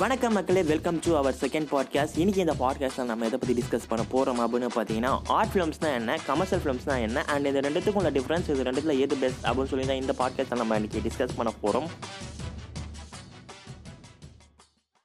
வணக்கம் மக்களே, welcome to our second podcast. இன்றைக்கி இந்த பாட்காஸ்ட்டில் நம்ம எதை பற்றி டிஸ்கஸ் பண்ண போகிறோம் அப்படின்னு பார்த்தீங்கன்னா, ஆர்ட் ஃபிலிம்ஸ்னால் என்ன, கமர்ஷியல் ஃபிலிம்ஸ்னால் என்ன, அண்ட் இது ரெண்டுத்துக்கும் உள்ள டிஃப்ரென்ஸ், இது ரெண்டுத்தில் எது பெஸ்ட் அப்படின்னு சொல்லி தான் இந்த பாட்காஸ்ட்டில் நம்ம இன்றைக்கி டிஸ்கஸ் பண்ண போகிறோம்.